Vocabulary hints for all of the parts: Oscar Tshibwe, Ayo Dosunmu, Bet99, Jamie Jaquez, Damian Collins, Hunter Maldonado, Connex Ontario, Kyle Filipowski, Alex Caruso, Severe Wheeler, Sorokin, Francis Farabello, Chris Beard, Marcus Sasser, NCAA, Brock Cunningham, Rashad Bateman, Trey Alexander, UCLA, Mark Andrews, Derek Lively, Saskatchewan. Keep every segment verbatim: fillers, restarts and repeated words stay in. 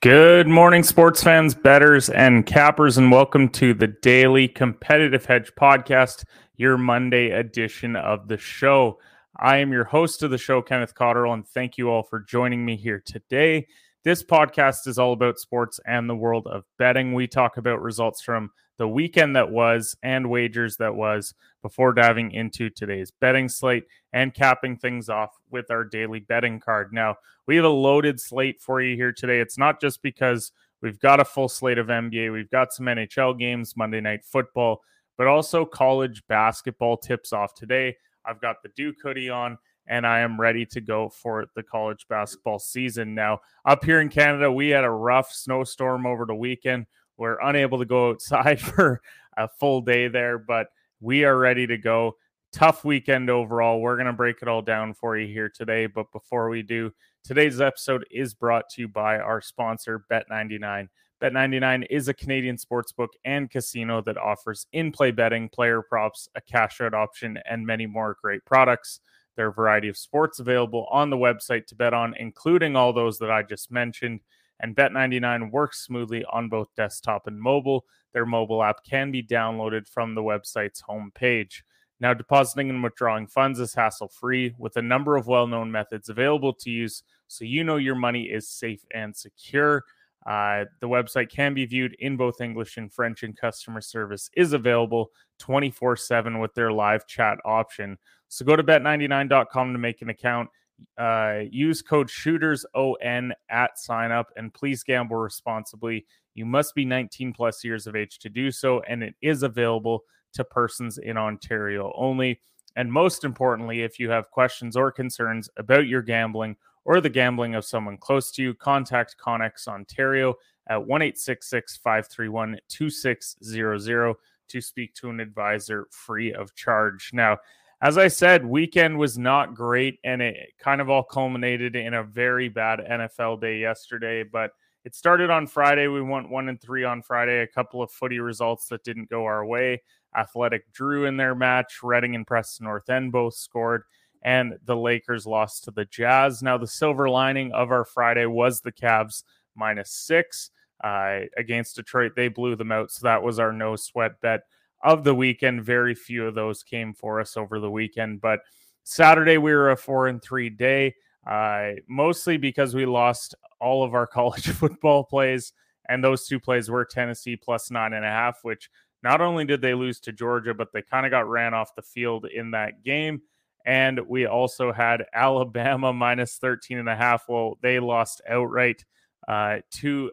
Good morning, sports fans, bettors, and cappers, and welcome to the Daily Competitive Hedge Podcast, your Monday edition of the show. I am your host of the show, Kenneth Cotterell, and thank you all for joining me here today. This podcast is all about sports and the world of betting. We talk about results from the weekend that was and wagers that was before diving into today's betting slate and capping things off with our daily betting card. Now, we have a loaded slate for you here today. It's not just because we've got a full slate of N B A. We've got some N H L games, Monday Night Football, but also college basketball tips off today. I've got the Duke hoodie on, and I am ready to go for the college basketball season. Now, up here in Canada, we had a rough snowstorm over the weekend. We're unable to go outside for a full day there, but we are ready to go. Tough weekend overall. We're going to break it all down for you here today. But before we do, today's episode is brought to you by our sponsor, Bet ninety-nine. Bet ninety-nine is a Canadian sportsbook and casino that offers in-play betting, player props, a cash-out option, and many more great products. There are a variety of sports available on the website to bet on, including all those that I just mentioned. And Bet ninety-nine works smoothly on both desktop and mobile. Their mobile app can be downloaded from the website's homepage. Now, depositing and withdrawing funds is hassle-free with a number of well-known methods available to use, so you know your money is safe and secure. Uh, the website can be viewed in both English and French, and customer service is available twenty-four seven with their live chat option. So go to bet ninety-nine dot com to make an account. Uh, use code ShootersON at sign up, and please gamble responsibly. You must be nineteen plus years of age to do so, and it is available to persons in Ontario only. And most importantly, if you have questions or concerns about your gambling or the gambling of someone close to you, contact Connex Ontario at one eight six six, five three one, two six zero zero to speak to an advisor free of charge. Now, as I said, weekend was not great, and it kind of all culminated in a very bad N F L day yesterday. But it started on Friday. We went one and three on Friday. A couple of footy results that didn't go our way. Athletic drew in their match. Reading and Preston North End both scored, and the Lakers lost to the Jazz. Now, the silver lining of our Friday was the Cavs minus six uh, against Detroit. They blew them out, so that was our no sweat bet of the weekend. Very few of those came for us over the weekend, but Saturday we were a four and three day, uh, mostly because we lost all of our college football plays, and those two plays were Tennessee plus nine and a half, which not only did they lose to Georgia, but they kind of got ran off the field in that game. And we also had Alabama minus thirteen and a half. Well, they lost outright uh, to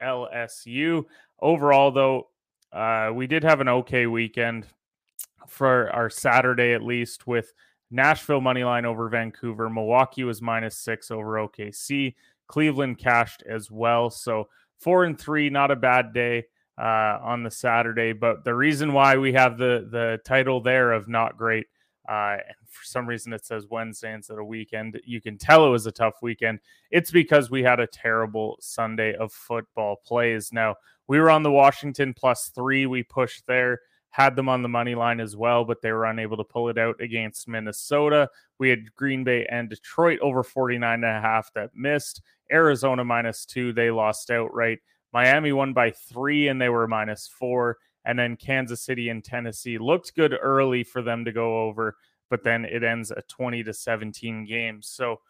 L S U. Overall, though, Uh, we did have an okay weekend for our Saturday, at least, with Nashville moneyline over Vancouver. Milwaukee was minus six over O K C. Cleveland cashed as well. So four and three, not a bad day uh, on the Saturday. But the reason why we have the, the title there of not great, uh, and for some reason it says Wednesday instead of weekend, you can tell it was a tough weekend. It's because we had a terrible Sunday of football plays. Now, we were on the Washington plus three. We pushed there, had them on the money line as well, but they were unable to pull it out against Minnesota. We had Green Bay and Detroit over forty-nine and a half that missed. Arizona minus two. They lost outright. Miami won by three, and they were minus four. And then Kansas City and Tennessee looked good early for them to go over, but then it ends a twenty to seventeen game. So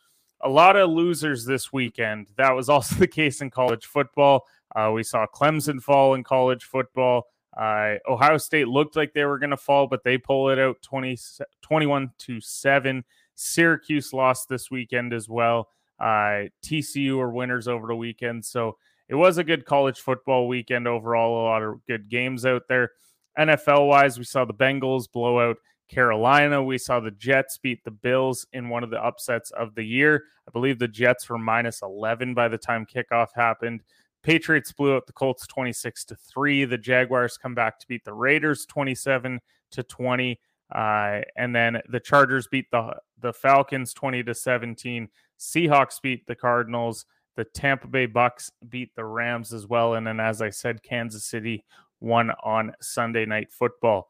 a lot of losers this weekend. That was also the case in college football. Uh, we saw Clemson fall in college football. Uh, Ohio State looked like they were going to fall, but they pull it out twenty, twenty-one to seven. Syracuse lost this weekend as well. Uh, T C U were winners over the weekend. So it was a good college football weekend overall. A lot of good games out there. N F L-wise, we saw the Bengals blow out Carolina. We saw the Jets beat the Bills in one of the upsets of the year. I believe the Jets were minus eleven by the time kickoff happened. Patriots blew out the Colts twenty-six to three. The Jaguars come back to beat the Raiders twenty-seven to twenty. Uh, and then the Chargers beat the the Falcons twenty to seventeen. Seahawks beat the Cardinals. The Tampa Bay Bucks beat the Rams as well. And then, as I said, Kansas City won on Sunday Night Football.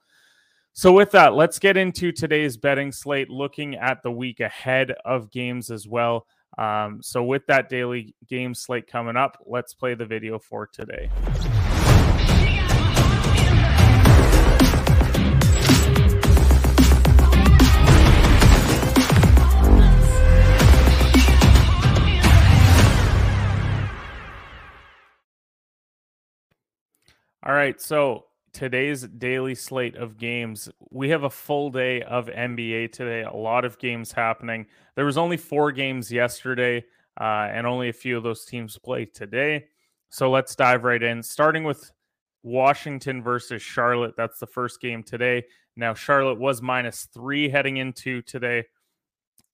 So with that, let's get into today's betting slate, looking at the week ahead of games as well. Um, so with that daily game slate coming up, let's play the video for today. All right, so today's daily slate of games, we have a full day of N B A today. A lot of games happening. There was only four games yesterday, uh, and only a few of those teams play today. So let's dive right in, starting with Washington versus Charlotte. That's the first game today. Now, Charlotte was minus three heading into today.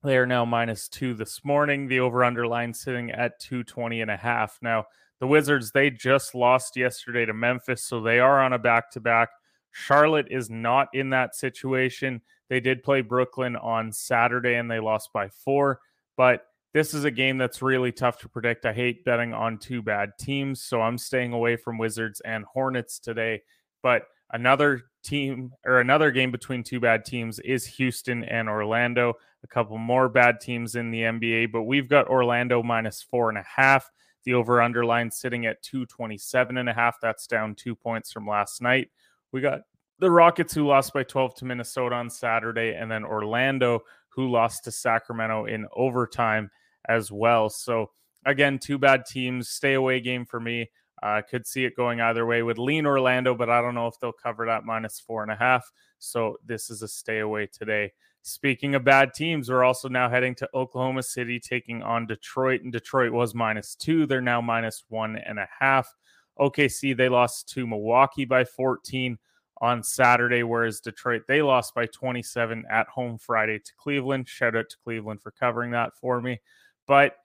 They are now minus two this morning. The over-under line sitting at two twenty and a half. Now, the Wizards, they just lost yesterday to Memphis, so they are on a back-to-back. Charlotte is not in that situation. They did play Brooklyn on Saturday, and they lost by four. But this is a game that's really tough to predict. I hate betting on two bad teams, so I'm staying away from Wizards and Hornets today. But another team or another game between two bad teams is Houston and Orlando. A couple more bad teams in the N B A, but we've got Orlando minus four and a half. The over-under line sitting at two twenty-seven and a half. That's down two points from last night. We got the Rockets, who lost by twelve to Minnesota on Saturday, and then Orlando, who lost to Sacramento in overtime as well. So again, two bad teams. Stay away game for me. I uh, could see it going either way. Would lean Orlando, but I don't know if they'll cover that minus four and a half. So this is a stay away today. Speaking of bad teams, we're also now heading to Oklahoma City, taking on Detroit. And Detroit was minus two. They're now minus one and a half. O K C, they lost to Milwaukee by fourteen on Saturday, whereas Detroit, they lost by twenty-seven at home Friday to Cleveland. Shout out to Cleveland for covering that for me. But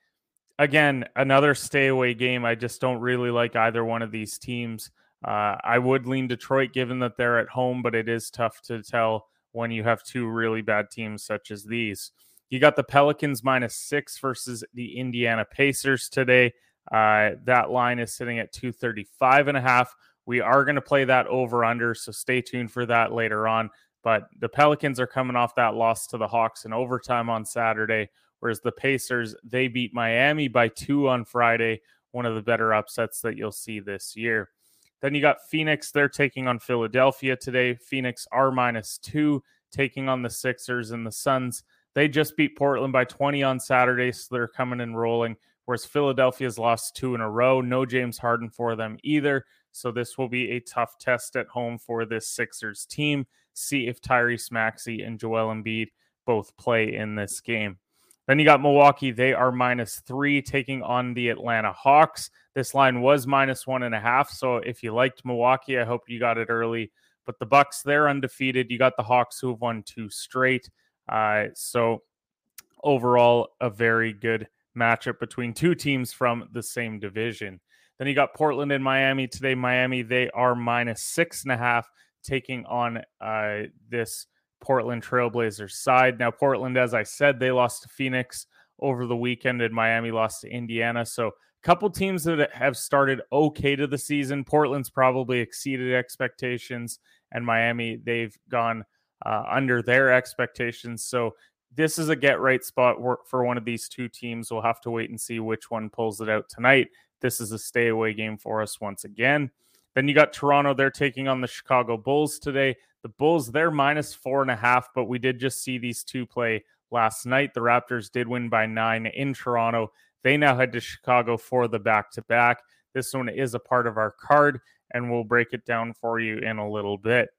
again, another stay away game. I just don't really like either one of these teams. Uh, I would lean Detroit given that they're at home, but it is tough to tell when you have two really bad teams such as these. You got the Pelicans minus six versus the Indiana Pacers today. Uh, that line is sitting at two thirty-five and a half. We are going to play that over under, so stay tuned for that later on. But the Pelicans are coming off that loss to the Hawks in overtime on Saturday, whereas the Pacers, they beat Miami by two on Friday, one of the better upsets that you'll see this year. Then you got Phoenix. They're taking on Philadelphia today. Phoenix are minus two, taking on the Sixers and the Suns. They just beat Portland by twenty on Saturday, so they're coming and rolling, whereas Philadelphia's lost two in a row. No James Harden for them either, so this will be a tough test at home for this Sixers team. See if Tyrese Maxey and Joel Embiid both play in this game. Then you got Milwaukee. They are minus three, taking on the Atlanta Hawks. This line was minus one and a half. So if you liked Milwaukee, I hope you got it early. But the Bucks, they're undefeated. You got the Hawks, who have won two straight. Uh, so overall, a very good matchup between two teams from the same division. Then you got Portland and Miami today. Miami, they are minus six and a half, taking on uh, this Portland Trailblazers side. Now, Portland, as I said, they lost to Phoenix over the weekend, and Miami lost to Indiana. So a couple teams that have started okay to the season. Portland's probably exceeded expectations, and Miami, they've gone uh, under their expectations. So this is a get-right spot for one of these two teams. We'll have to wait and see which one pulls it out tonight. This is a stay-away game for us once again. Then you got Toronto. They're taking on the Chicago Bulls today. The Bulls, they're minus four and a half, but we did just see these two play last night. The Raptors did win by nine in Toronto. They now head to Chicago for the back-to-back. This one is a part of our card, and we'll break it down for you in a little bit.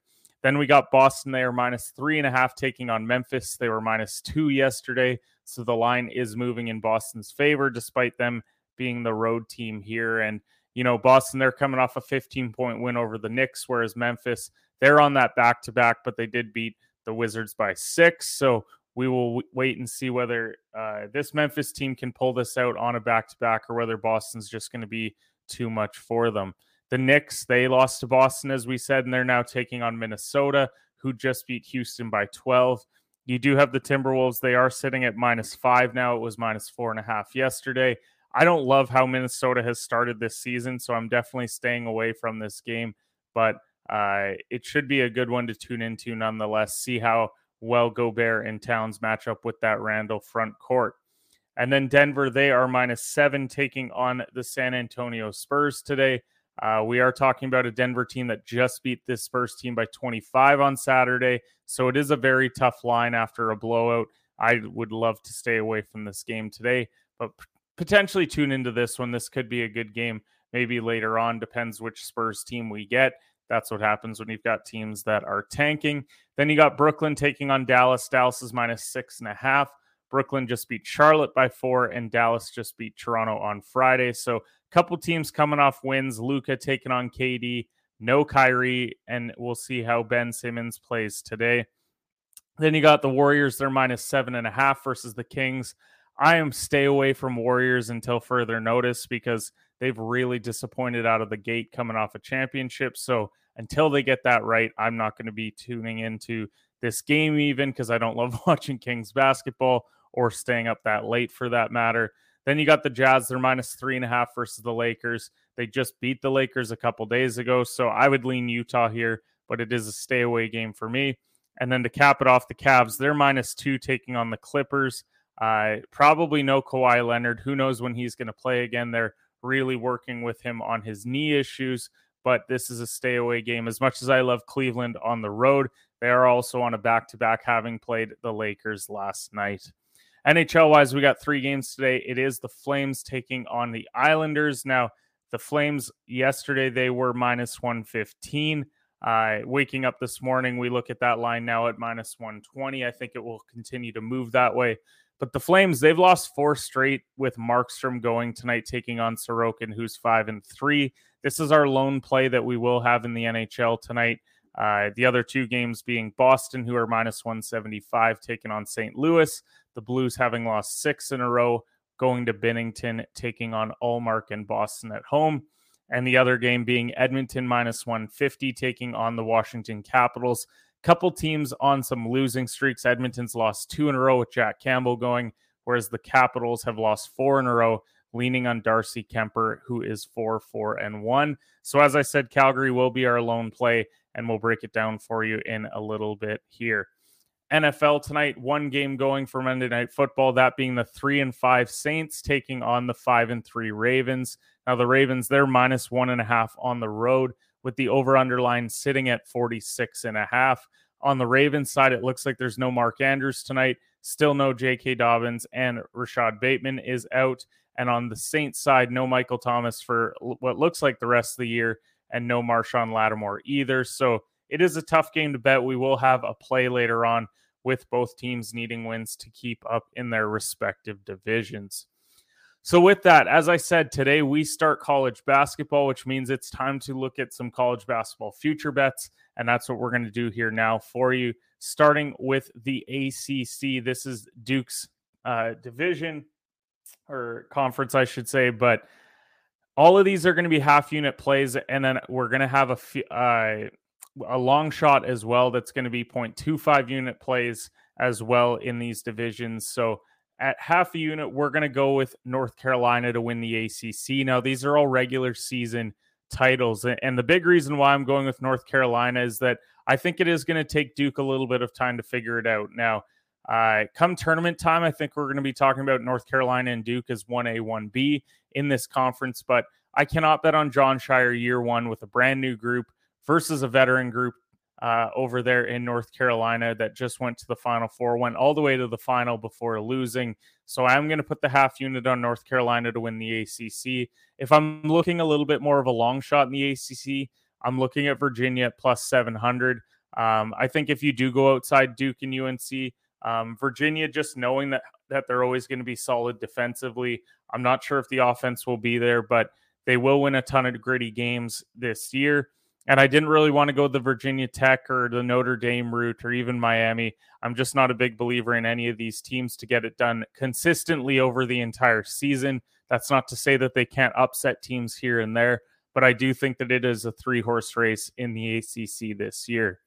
Then we got Boston. They are minus three and a half, taking on Memphis. They were minus two yesterday, so the line is moving in Boston's favor, despite them being the road team here. And you know, Boston, they're coming off a fifteen-point win over the Knicks, whereas Memphis, they're on that back-to-back, but they did beat the Wizards by six. So we will w- wait and see whether uh, this Memphis team can pull this out on a back-to-back or whether Boston's just going to be too much for them. The Knicks, they lost to Boston, as we said, and they're now taking on Minnesota, who just beat Houston by twelve. You do have the Timberwolves. They are sitting at minus five now. It was minus four and a half yesterday. I don't love how Minnesota has started this season, so I'm definitely staying away from this game. But uh, it should be a good one to tune into nonetheless. See how well Gobert and Towns match up with that Randall front court. And then Denver, they are minus seven, taking on the San Antonio Spurs today. Uh, we are talking about a Denver team that just beat this Spurs team by twenty-five on Saturday. So it is a very tough line after a blowout. I would love to stay away from this game today, but p- potentially tune into this one. This could be a good game. Maybe later on, depends which Spurs team we get. That's what happens when you've got teams that are tanking. Then you got Brooklyn taking on Dallas. Dallas is minus six and a half. Brooklyn just beat Charlotte by four, and Dallas just beat Toronto on Friday. So a couple teams coming off wins. Luka taking on K D, no Kyrie, and we'll see how Ben Simmons plays today. Then you got the Warriors. They're minus seven and a half versus the Kings. I am stay away from Warriors until further notice because they've really disappointed out of the gate coming off a championship. So until they get that right, I'm not going to be tuning into this game even because I don't love watching Kings basketball or staying up that late for that matter. Then you got the Jazz. They're minus three and a half versus the Lakers. They just beat the Lakers a couple days ago, so I would lean Utah here, but it is a stay away game for me. And then to cap it off, the Cavs, they're minus two taking on the Clippers. Uh, probably no Kawhi Leonard. Who knows when he's going to play again. They're really working with him on his knee issues, but this is a stay away game. As much as I love Cleveland on the road, they are also on a back-to-back, having played the Lakers last night. N H L-wise, we got three games today. It is the Flames taking on the Islanders. Now, the Flames yesterday, they were minus one fifteen. Uh, waking up this morning, we look at that line now at minus one twenty. I think it will continue to move that way. But the Flames, they've lost four straight with Markstrom going tonight, taking on Sorokin, who's five and three. This is our lone play that we will have in the N H L tonight. Uh, the other two games being Boston, who are minus one seventy-five, taking on Saint Louis. The Blues, having lost six in a row, going to Bennington, taking on Allmark and Boston at home. And the other game being Edmonton, minus one fifty, taking on the Washington Capitals. Couple teams on some losing streaks. Edmonton's lost two in a row with Jack Campbell going, whereas the Capitals have lost four in a row, leaning on Darcy Kemper, who is four, four, and one. So as I said, Calgary will be our lone play, and we'll break it down for you in a little bit here. N F L tonight, one game going for Monday Night Football, that being the three and five Saints taking on the five and three Ravens. Now the Ravens, they're minus one and a half on the road with the over-under line sitting at forty-six and a half. On the Ravens side, it looks like there's no Mark Andrews tonight, still no J K. Dobbins, and Rashad Bateman is out. And on the Saints side, no Michael Thomas for what looks like the rest of the year, and no Marshawn Lattimore either. So it is a tough game to bet. We will have a play later on with both teams needing wins to keep up in their respective divisions. So with that, as I said, today we start college basketball, which means it's time to look at some college basketball future bets. And that's what we're going to do here now for you, starting with the A C C. This is Duke's uh, division or conference, I should say, but all of these are going to be half-unit plays, and then we're going to have a uh, a long shot as well that's going to be zero point two five unit plays as well in these divisions. So at half a unit, we're going to go with North Carolina to win the A C C. Now, these are all regular season titles, and the big reason why I'm going with North Carolina is that I think it is going to take Duke a little bit of time to figure it out. Now, Uh, come tournament time, I think we're going to be talking about North Carolina and Duke as one A, one B in this conference, but I cannot bet on Jon Scheyer year one with a brand new group versus a veteran group uh, over there in North Carolina that just went to the Final Four, went all the way to the final before losing. So I'm going to put the half unit on North Carolina to win the A C C. If I'm looking a little bit more of a long shot in the A C C, I'm looking at Virginia at plus seven hundred. Um, I think if you do go outside Duke and U N C, Um, Virginia, just knowing that that they're always going to be solid defensively. I'm not sure if the offense will be there, but they will win a ton of gritty games this year. And I didn't really want to go the Virginia Tech or the Notre Dame route or even Miami. I'm just not a big believer in any of these teams to get it done consistently over the entire season. That's not to say that they can't upset teams here and there, but I do think that it is a three-horse race in the A C C this year.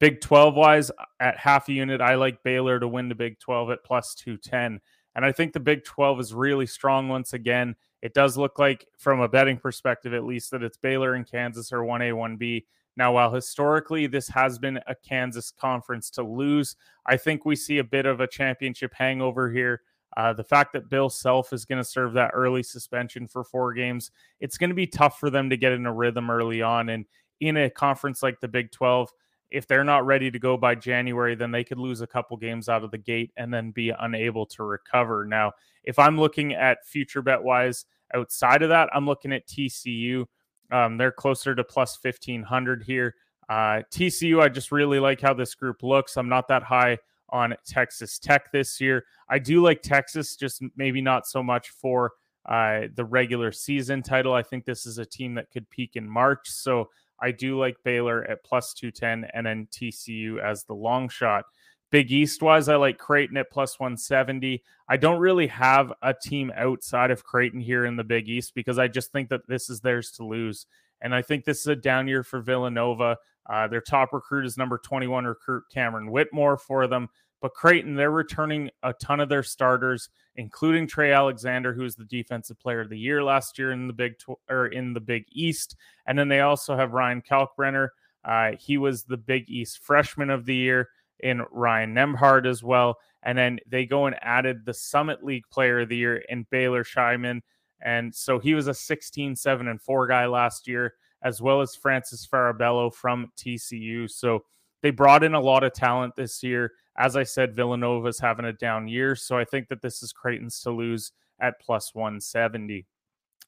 Big twelve-wise, at half a unit, I like Baylor to win the Big twelve at plus two ten. And I think the Big twelve is really strong once again. It does look like, from a betting perspective at least, that it's Baylor and Kansas or one A, one B. Now, while historically this has been a Kansas conference to lose, I think we see a bit of a championship hangover here. Uh, the fact that Bill Self is going to serve that early suspension for four games, it's going to be tough for them to get in a rhythm early on. And in a conference like the Big twelve, if they're not ready to go by January, then they could lose a couple games out of the gate and then be unable to recover. Now, if I'm looking at future bet-wise outside of that, I'm looking at T C U. Um, they're closer to plus fifteen hundred here. Uh, T C U, I just really like how this group looks. I'm not that high on Texas Tech this year. I do like Texas, just maybe not so much for uh, the regular season title. I think this is a team that could peak in March. So I do like Baylor at plus two ten and then T C U as the long shot. Big East-wise, I like Creighton at plus one seventy. I don't really have a team outside of Creighton here in the Big East because I just think that this is theirs to lose. And I think this is a down year for Villanova. Uh, their top recruit is number twenty-one recruit Cameron Whitmore for them. But Creighton, they're returning a ton of their starters, including Trey Alexander, who was the defensive player of the year last year in the Big Tw- or in the Big East. And then they also have Ryan Kalkbrenner. Uh, he was the Big East freshman of the year in Ryan Nembhard as well. And then they go and added the Summit League player of the year in Baylor Scheiman. And so he was a sixteen, seven, and four guy last year, as well as Francis Farabello from T C U. So they brought in a lot of talent this year. As I said, Villanova's having a down year, so I think that this is Creighton's to lose at plus one seventy.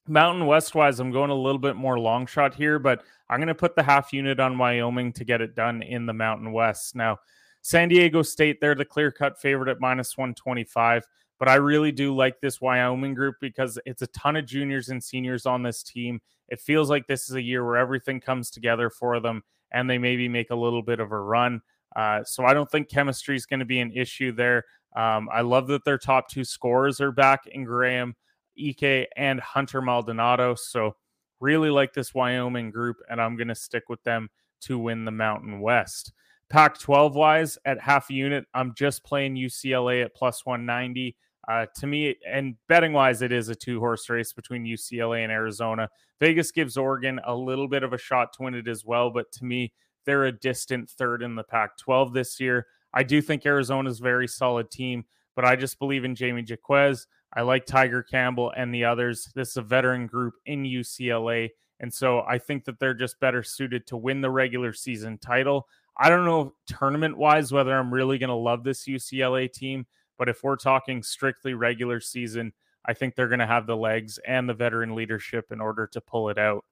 Mountain West-wise, I'm going a little bit more long shot here, but I'm going to put the half unit on Wyoming to get it done in the Mountain West. Now, San Diego State, they're the clear-cut favorite at minus one twenty-five, but I really do like this Wyoming group because it's a ton of juniors and seniors on this team. It feels like this is a year where everything comes together for them, and they maybe make a little bit of a run. Uh, so I don't think chemistry is going to be an issue there. Um, I love that their top two scorers are back in Graham E K and Hunter Maldonado. So really like this Wyoming group, and I'm going to stick with them to win the Mountain West. Pac twelve-wise, at half a unit, I'm just playing U C L A at plus one ninety. Uh, to me, and betting-wise, it is a two-horse race between U C L A and Arizona. Vegas gives Oregon a little bit of a shot to win it as well, but to me, they're a distant third in the Pac twelve this year. I do think Arizona's a very solid team, but I just believe in Jamie Jaquez. I like Tiger Campbell and the others. This is a veteran group in U C L A, and so I think that they're just better suited to win the regular season title. I don't know tournament-wise whether I'm really going to love this U C L A team, but if we're talking strictly regular season, I think they're going to have the legs and the veteran leadership in order to pull it out.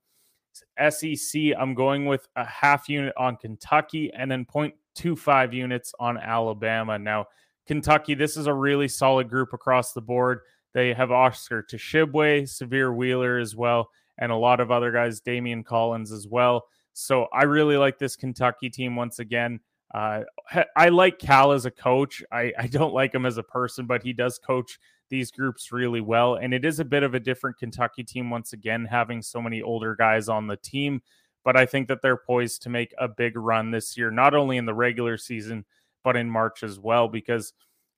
S E C, I'm going with a half unit on Kentucky and then point two five units on Alabama. Now, Kentucky, this is a really solid group across the board. They have Oscar Tshibwe, Severe Wheeler as well, and a lot of other guys, Damian Collins as well. So I really like this Kentucky team once again. Uh, I like Cal as a coach. I, I don't like him as a person, but he does coach these groups really well. And it is a bit of a different Kentucky team once again, having so many older guys on the team. But I think that they're poised to make a big run this year, not only in the regular season, but in March as well. Because,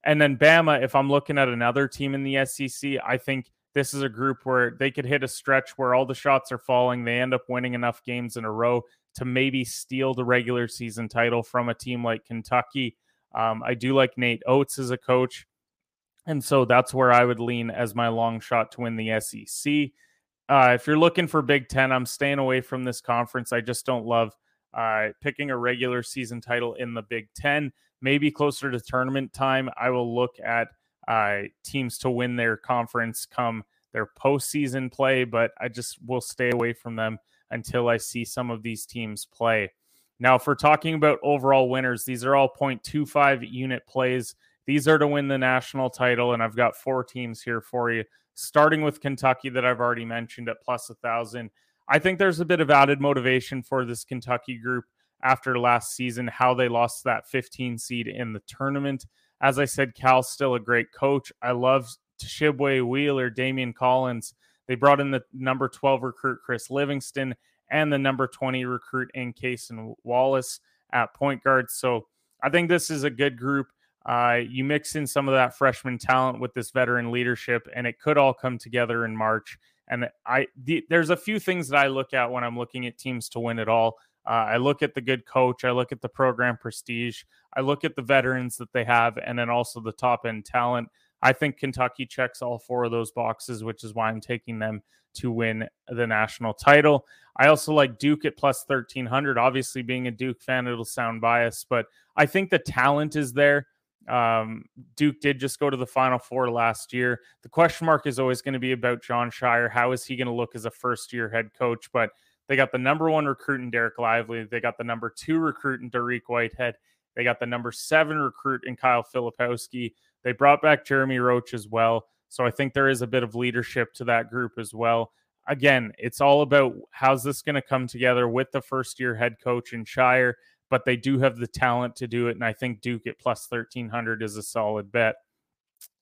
and then Bama, if I'm looking at another team in the S E C, I think this is a group where they could hit a stretch where all the shots are falling. They end up winning enough games in a row to maybe steal the regular season title from a team like Kentucky. Um, I do like Nate Oates as a coach. And so that's where I would lean as my long shot to win the S E C. Uh, if you're looking for Big Ten, I'm staying away from this conference. I just don't love uh, picking a regular season title in the Big Ten. Maybe closer to tournament time, I will look at uh, teams to win their conference come their postseason play, but I just will stay away from them until I see some of these teams play. Now, if we're talking about overall winners, these are all point two five unit plays. These are to win the national title, and I've got four teams here for you, starting with Kentucky that I've already mentioned at plus one thousand. I think there's a bit of added motivation for this Kentucky group after last season, how they lost that fifteen seed in the tournament. As I said, Cal's still a great coach. I love Tshibwe, Wheeler, Damian Collins. They brought in the number twelve recruit, Chris Livingston, and the number twenty recruit in Cason Wallace at point guard. So I think this is a good group. Uh, you mix in some of that freshman talent with this veteran leadership, and it could all come together in March. And I the, there's a few things that I look at when I'm looking at teams to win it all. Uh, I look at the good coach. I look at the program prestige. I look at the veterans that they have, and then also the top-end talent. I think Kentucky checks all four of those boxes, which is why I'm taking them to win the national title. I also like Duke at plus thirteen hundred. Obviously, being a Duke fan, it'll sound biased, but I think the talent is there. Um, Duke did just go to the Final Four last year. The question mark is always going to be about Jon Scheyer. How is he going to look as a first-year head coach? But they got the number one recruit in Derek Lively. They got the number two recruit in Dariq Whitehead. They got the number seven recruit in Kyle Filipowski. They brought back Jeremy Roach as well. So I think there is a bit of leadership to that group as well. Again, it's all about how's this going to come together with the first-year head coach in Shire, but they do have the talent to do it, and I think Duke at plus thirteen hundred is a solid bet.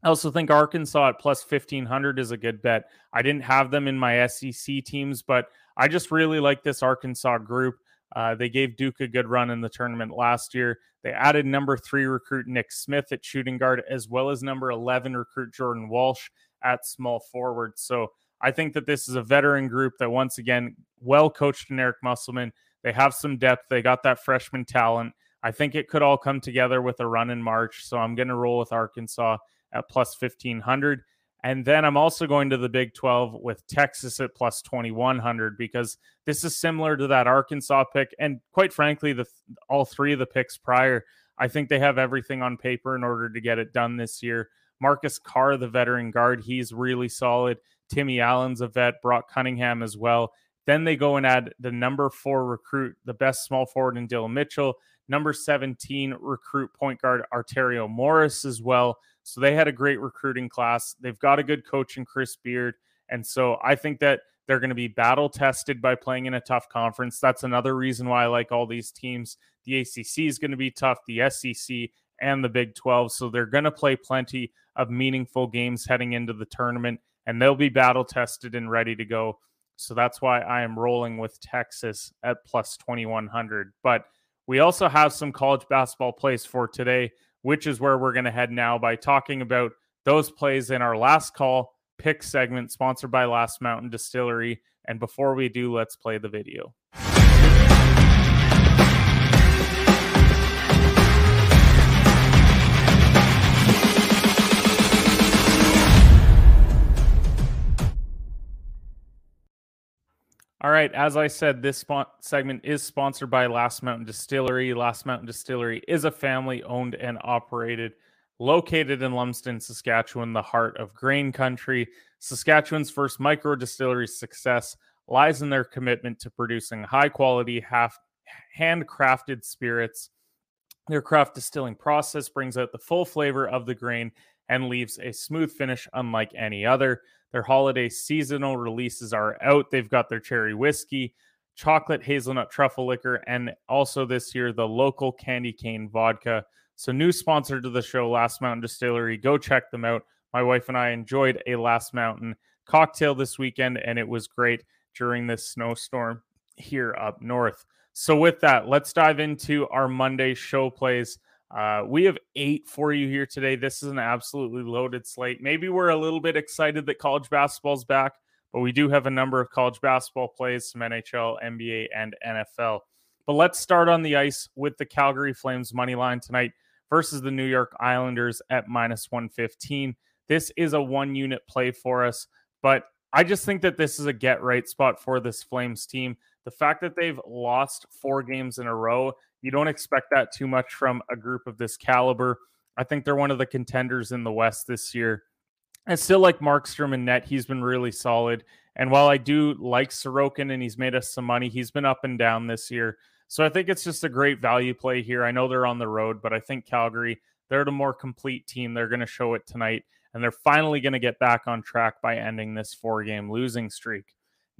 I also think Arkansas at plus fifteen hundred is a good bet. I didn't have them in my S E C teams, but I just really like this Arkansas group. Uh, they gave Duke a good run in the tournament last year. They added number three recruit Nick Smith at shooting guard, as well as number eleven recruit Jordan Walsh at small forward. So I think that this is a veteran group that, once again, well coached in Eric Musselman. They have some depth. They got that freshman talent. I think it could all come together with a run in March. So I'm going to roll with Arkansas at plus fifteen hundred. And then I'm also going to the Big twelve with Texas at plus twenty-one hundred, because this is similar to that Arkansas pick. And quite frankly, the all three of the picks prior, I think they have everything on paper in order to get it done this year. Marcus Carr, the veteran guard, he's really solid. Timmy Allen's a vet, Brock Cunningham as well. Then they go and add the number four recruit, the best small forward in Dylan Mitchell, number seventeen recruit point guard Artario Morris as well. So they had a great recruiting class. They've got a good coach in Chris Beard. And so I think that they're going to be battle tested by playing in a tough conference. That's another reason why I like all these teams. The A C C is going to be tough, the S E C and the Big twelve. So they're going to play plenty of meaningful games heading into the tournament, and they'll be battle tested and ready to go. So that's why I am rolling with Texas at plus twenty-one hundred. But we also have some college basketball plays for today, which is where we're going to head now by talking about those plays in our last call pick segment sponsored by Last Mountain Distillery. And before we do, let's play the video. All right, as I said, this spon- segment is sponsored by Last Mountain Distillery. Last Mountain Distillery is a family-owned and operated, located in Lumsden, Saskatchewan, the heart of grain country. Saskatchewan's first micro-distillery success lies in their commitment to producing high-quality, half- handcrafted spirits. Their craft distilling process brings out the full flavor of the grain and leaves a smooth finish unlike any other. Their holiday seasonal releases are out. They've got their cherry whiskey, chocolate hazelnut truffle liquor, and also this year, the local candy cane vodka. So new sponsor to the show, Last Mountain Distillery. Go check them out. My wife and I enjoyed a Last Mountain cocktail this weekend, and it was great during this snowstorm here up north. So with that, let's dive into our Monday show plays. Uh, we have eight for you here today. This is an absolutely loaded slate. Maybe we're a little bit excited that college basketball's back, but we do have a number of college basketball plays, some N H L, N B A, and N F L. But let's start on the ice with the Calgary Flames money line tonight versus the New York Islanders at minus one fifteen. This is a one-unit play for us, but I just think that this is a get-right spot for this Flames team. The fact that they've lost four games in a row, you don't expect that too much from a group of this caliber. I think they're one of the contenders in the West this year. I still like Markstrom in net. He's been really solid. And while I do like Sorokin and he's made us some money, he's been up and down this year. So I think it's just a great value play here. I know they're on the road, but I think Calgary, they're the more complete team. They're going to show it tonight, and they're finally going to get back on track by ending this four-game losing streak.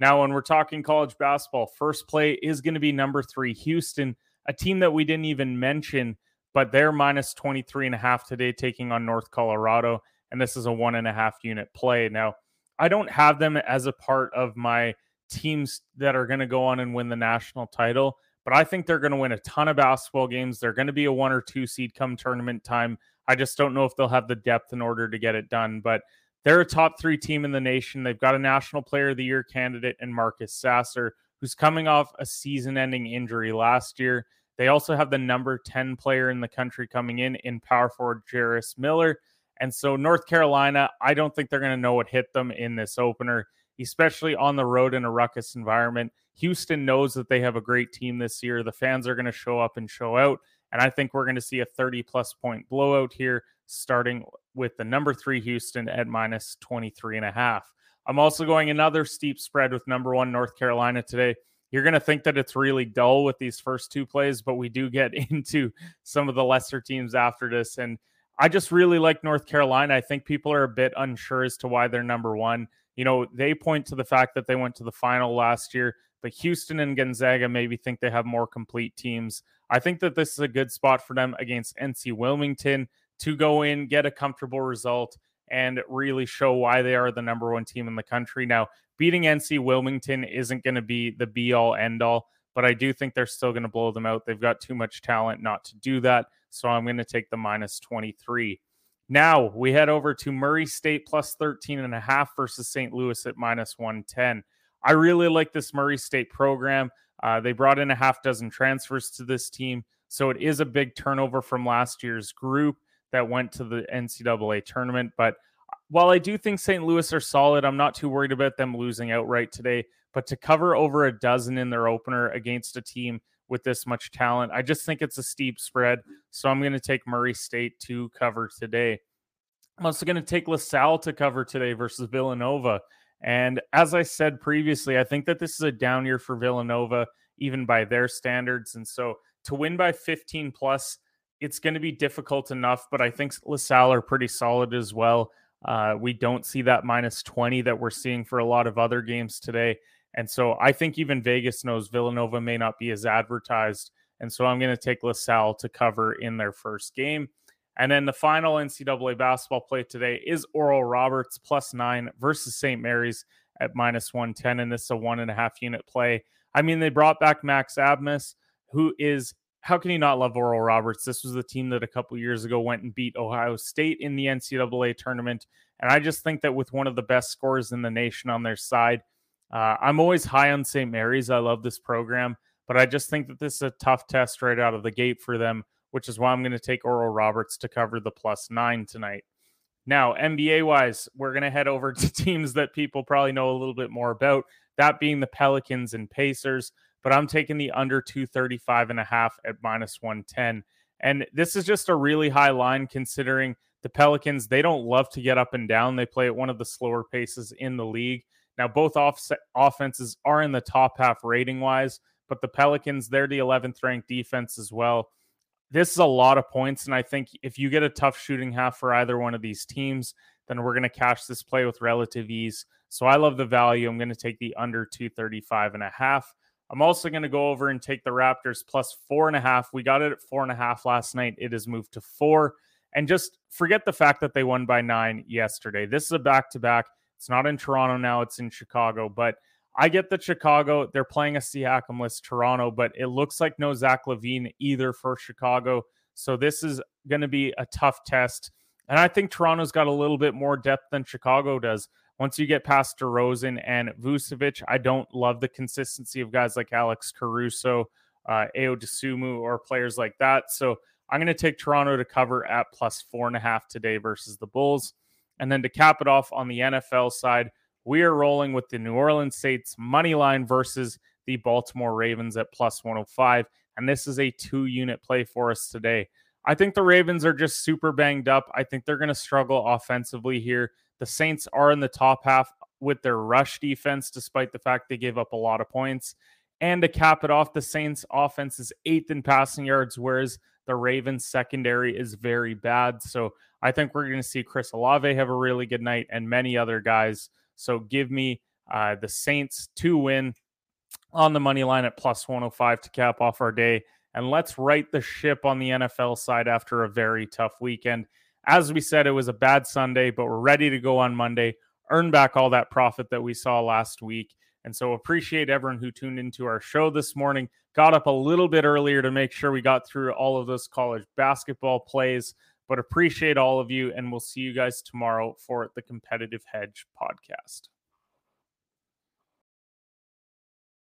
Now, when we're talking college basketball, first play is going to be number three, Houston, a team that we didn't even mention, but they're minus twenty-three and a half today, taking on North Colorado. And this is a one and a half unit play. Now, I don't have them as a part of my teams that are going to go on and win the national title, but I think they're going to win a ton of basketball games. They're going to be a one or two seed come tournament time. I just don't know if they'll have the depth in order to get it done, but they're a top three team in the nation. They've got a National Player of the Year candidate in Marcus Sasser, who's coming off a season-ending injury last year. They also have the number ten player in the country coming in, in power forward Jarris Miller. And so North Carolina, I don't think they're going to know what hit them in this opener, especially on the road in a ruckus environment. Houston knows that they have a great team this year. The fans are going to show up and show out. And I think we're going to see a thirty-plus point blowout here, starting with the number three Houston at minus twenty-three and a half. I'm also going another steep spread with number one North Carolina today. You're going to think that it's really dull with these first two plays, but we do get into some of the lesser teams after this. And I just really like North Carolina. I think people are a bit unsure as to why they're number one. You know, they point to the fact that they went to the final last year, but Houston and Gonzaga maybe think they have more complete teams. I think that this is a good spot for them against N C Wilmington to go in, get a comfortable result, and really show why they are the number one team in the country. Now, beating N C Wilmington isn't going to be the be-all, end-all, but I do think they're still going to blow them out. They've got too much talent not to do that, so I'm going to take the minus twenty-three. Now, we head over to Murray State plus thirteen and a half versus Saint Louis at minus one ten. I really like this Murray State program. Uh, they brought in a half dozen transfers to this team, so it is a big turnover from last year's group that went to the N C double A tournament. But while I do think Saint Louis are solid, I'm not too worried about them losing outright today. But to cover over a dozen in their opener against a team with this much talent, I just think it's a steep spread. So I'm going to take Murray State to cover today. I'm also going to take LaSalle to cover today versus Villanova. And as I said previously, I think that this is a down year for Villanova, even by their standards. And so to win by fifteen plus, it's going to be difficult enough, but I think LaSalle are pretty solid as well. Uh, we don't see that minus twenty that we're seeing for a lot of other games today. And so I think even Vegas knows Villanova may not be as advertised. And so I'm going to take LaSalle to cover in their first game. And then the final N C double A basketball play today is Oral Roberts plus nine versus Saint Mary's at minus one ten. And this is a one and a half unit play. I mean, they brought back Max Abmas, who is, how can you not love Oral Roberts? This was the team that a couple years ago went and beat Ohio State in the N C double A tournament. And I just think that with one of the best scorers in the nation on their side, uh, I'm always high on Saint Mary's. I love this program, but I just think that this is a tough test right out of the gate for them, which is why I'm going to take Oral Roberts to cover the plus nine tonight. Now, N B A-wise, we're going to head over to teams that people probably know a little bit more about, that being the Pelicans and Pacers, but I'm taking the under two thirty-five and a half at minus one ten. And this is just a really high line considering the Pelicans, they don't love to get up and down. They play at one of the slower paces in the league. Now, both off- offenses are in the top half rating-wise, but the Pelicans, they're the eleventh-ranked defense as well. This is a lot of points, and I think if you get a tough shooting half for either one of these teams, then we're going to cash this play with relative ease. So I love the value. I'm going to take the under two thirty-five and a half. I'm also going to go over and take the Raptors plus four and a half. We got it at four and a half last night. It has moved to four. And just forget the fact that they won by nine yesterday. This is a back-to-back. It's not in Toronto now. It's in Chicago. But I get that Chicago, they're playing a Siakam-less Toronto, but it looks like no Zach LaVine either for Chicago. So this is going to be a tough test. And I think Toronto's got a little bit more depth than Chicago does. Once you get past DeRozan and Vucevic, I don't love the consistency of guys like Alex Caruso, uh, Ayo Dosunmu, or players like that. So I'm going to take Toronto to cover at plus four and a half today versus the Bulls. And then to cap it off on the N F L side, we are rolling with the New Orleans Saints money line versus the Baltimore Ravens at plus one oh five. And this is a two-unit play for us today. I think the Ravens are just super banged up. I think they're going to struggle offensively here. The Saints are in the top half with their rush defense, despite the fact they gave up a lot of points. And to cap it off, the Saints offense is eighth in passing yards, whereas the Ravens secondary is very bad. So I think we're going to see Chris Olave have a really good night and many other guys. So give me Uh, the Saints to win on the money line at plus one oh five to cap off our day. And let's right the ship on the N F L side after a very tough weekend. As we said, it was a bad Sunday, but we're ready to go on Monday, earn back all that profit that we saw last week. And so appreciate everyone who tuned into our show this morning. Got up a little bit earlier to make sure we got through all of those college basketball plays, but appreciate all of you, and we'll see you guys tomorrow for the Competitive Hedge podcast.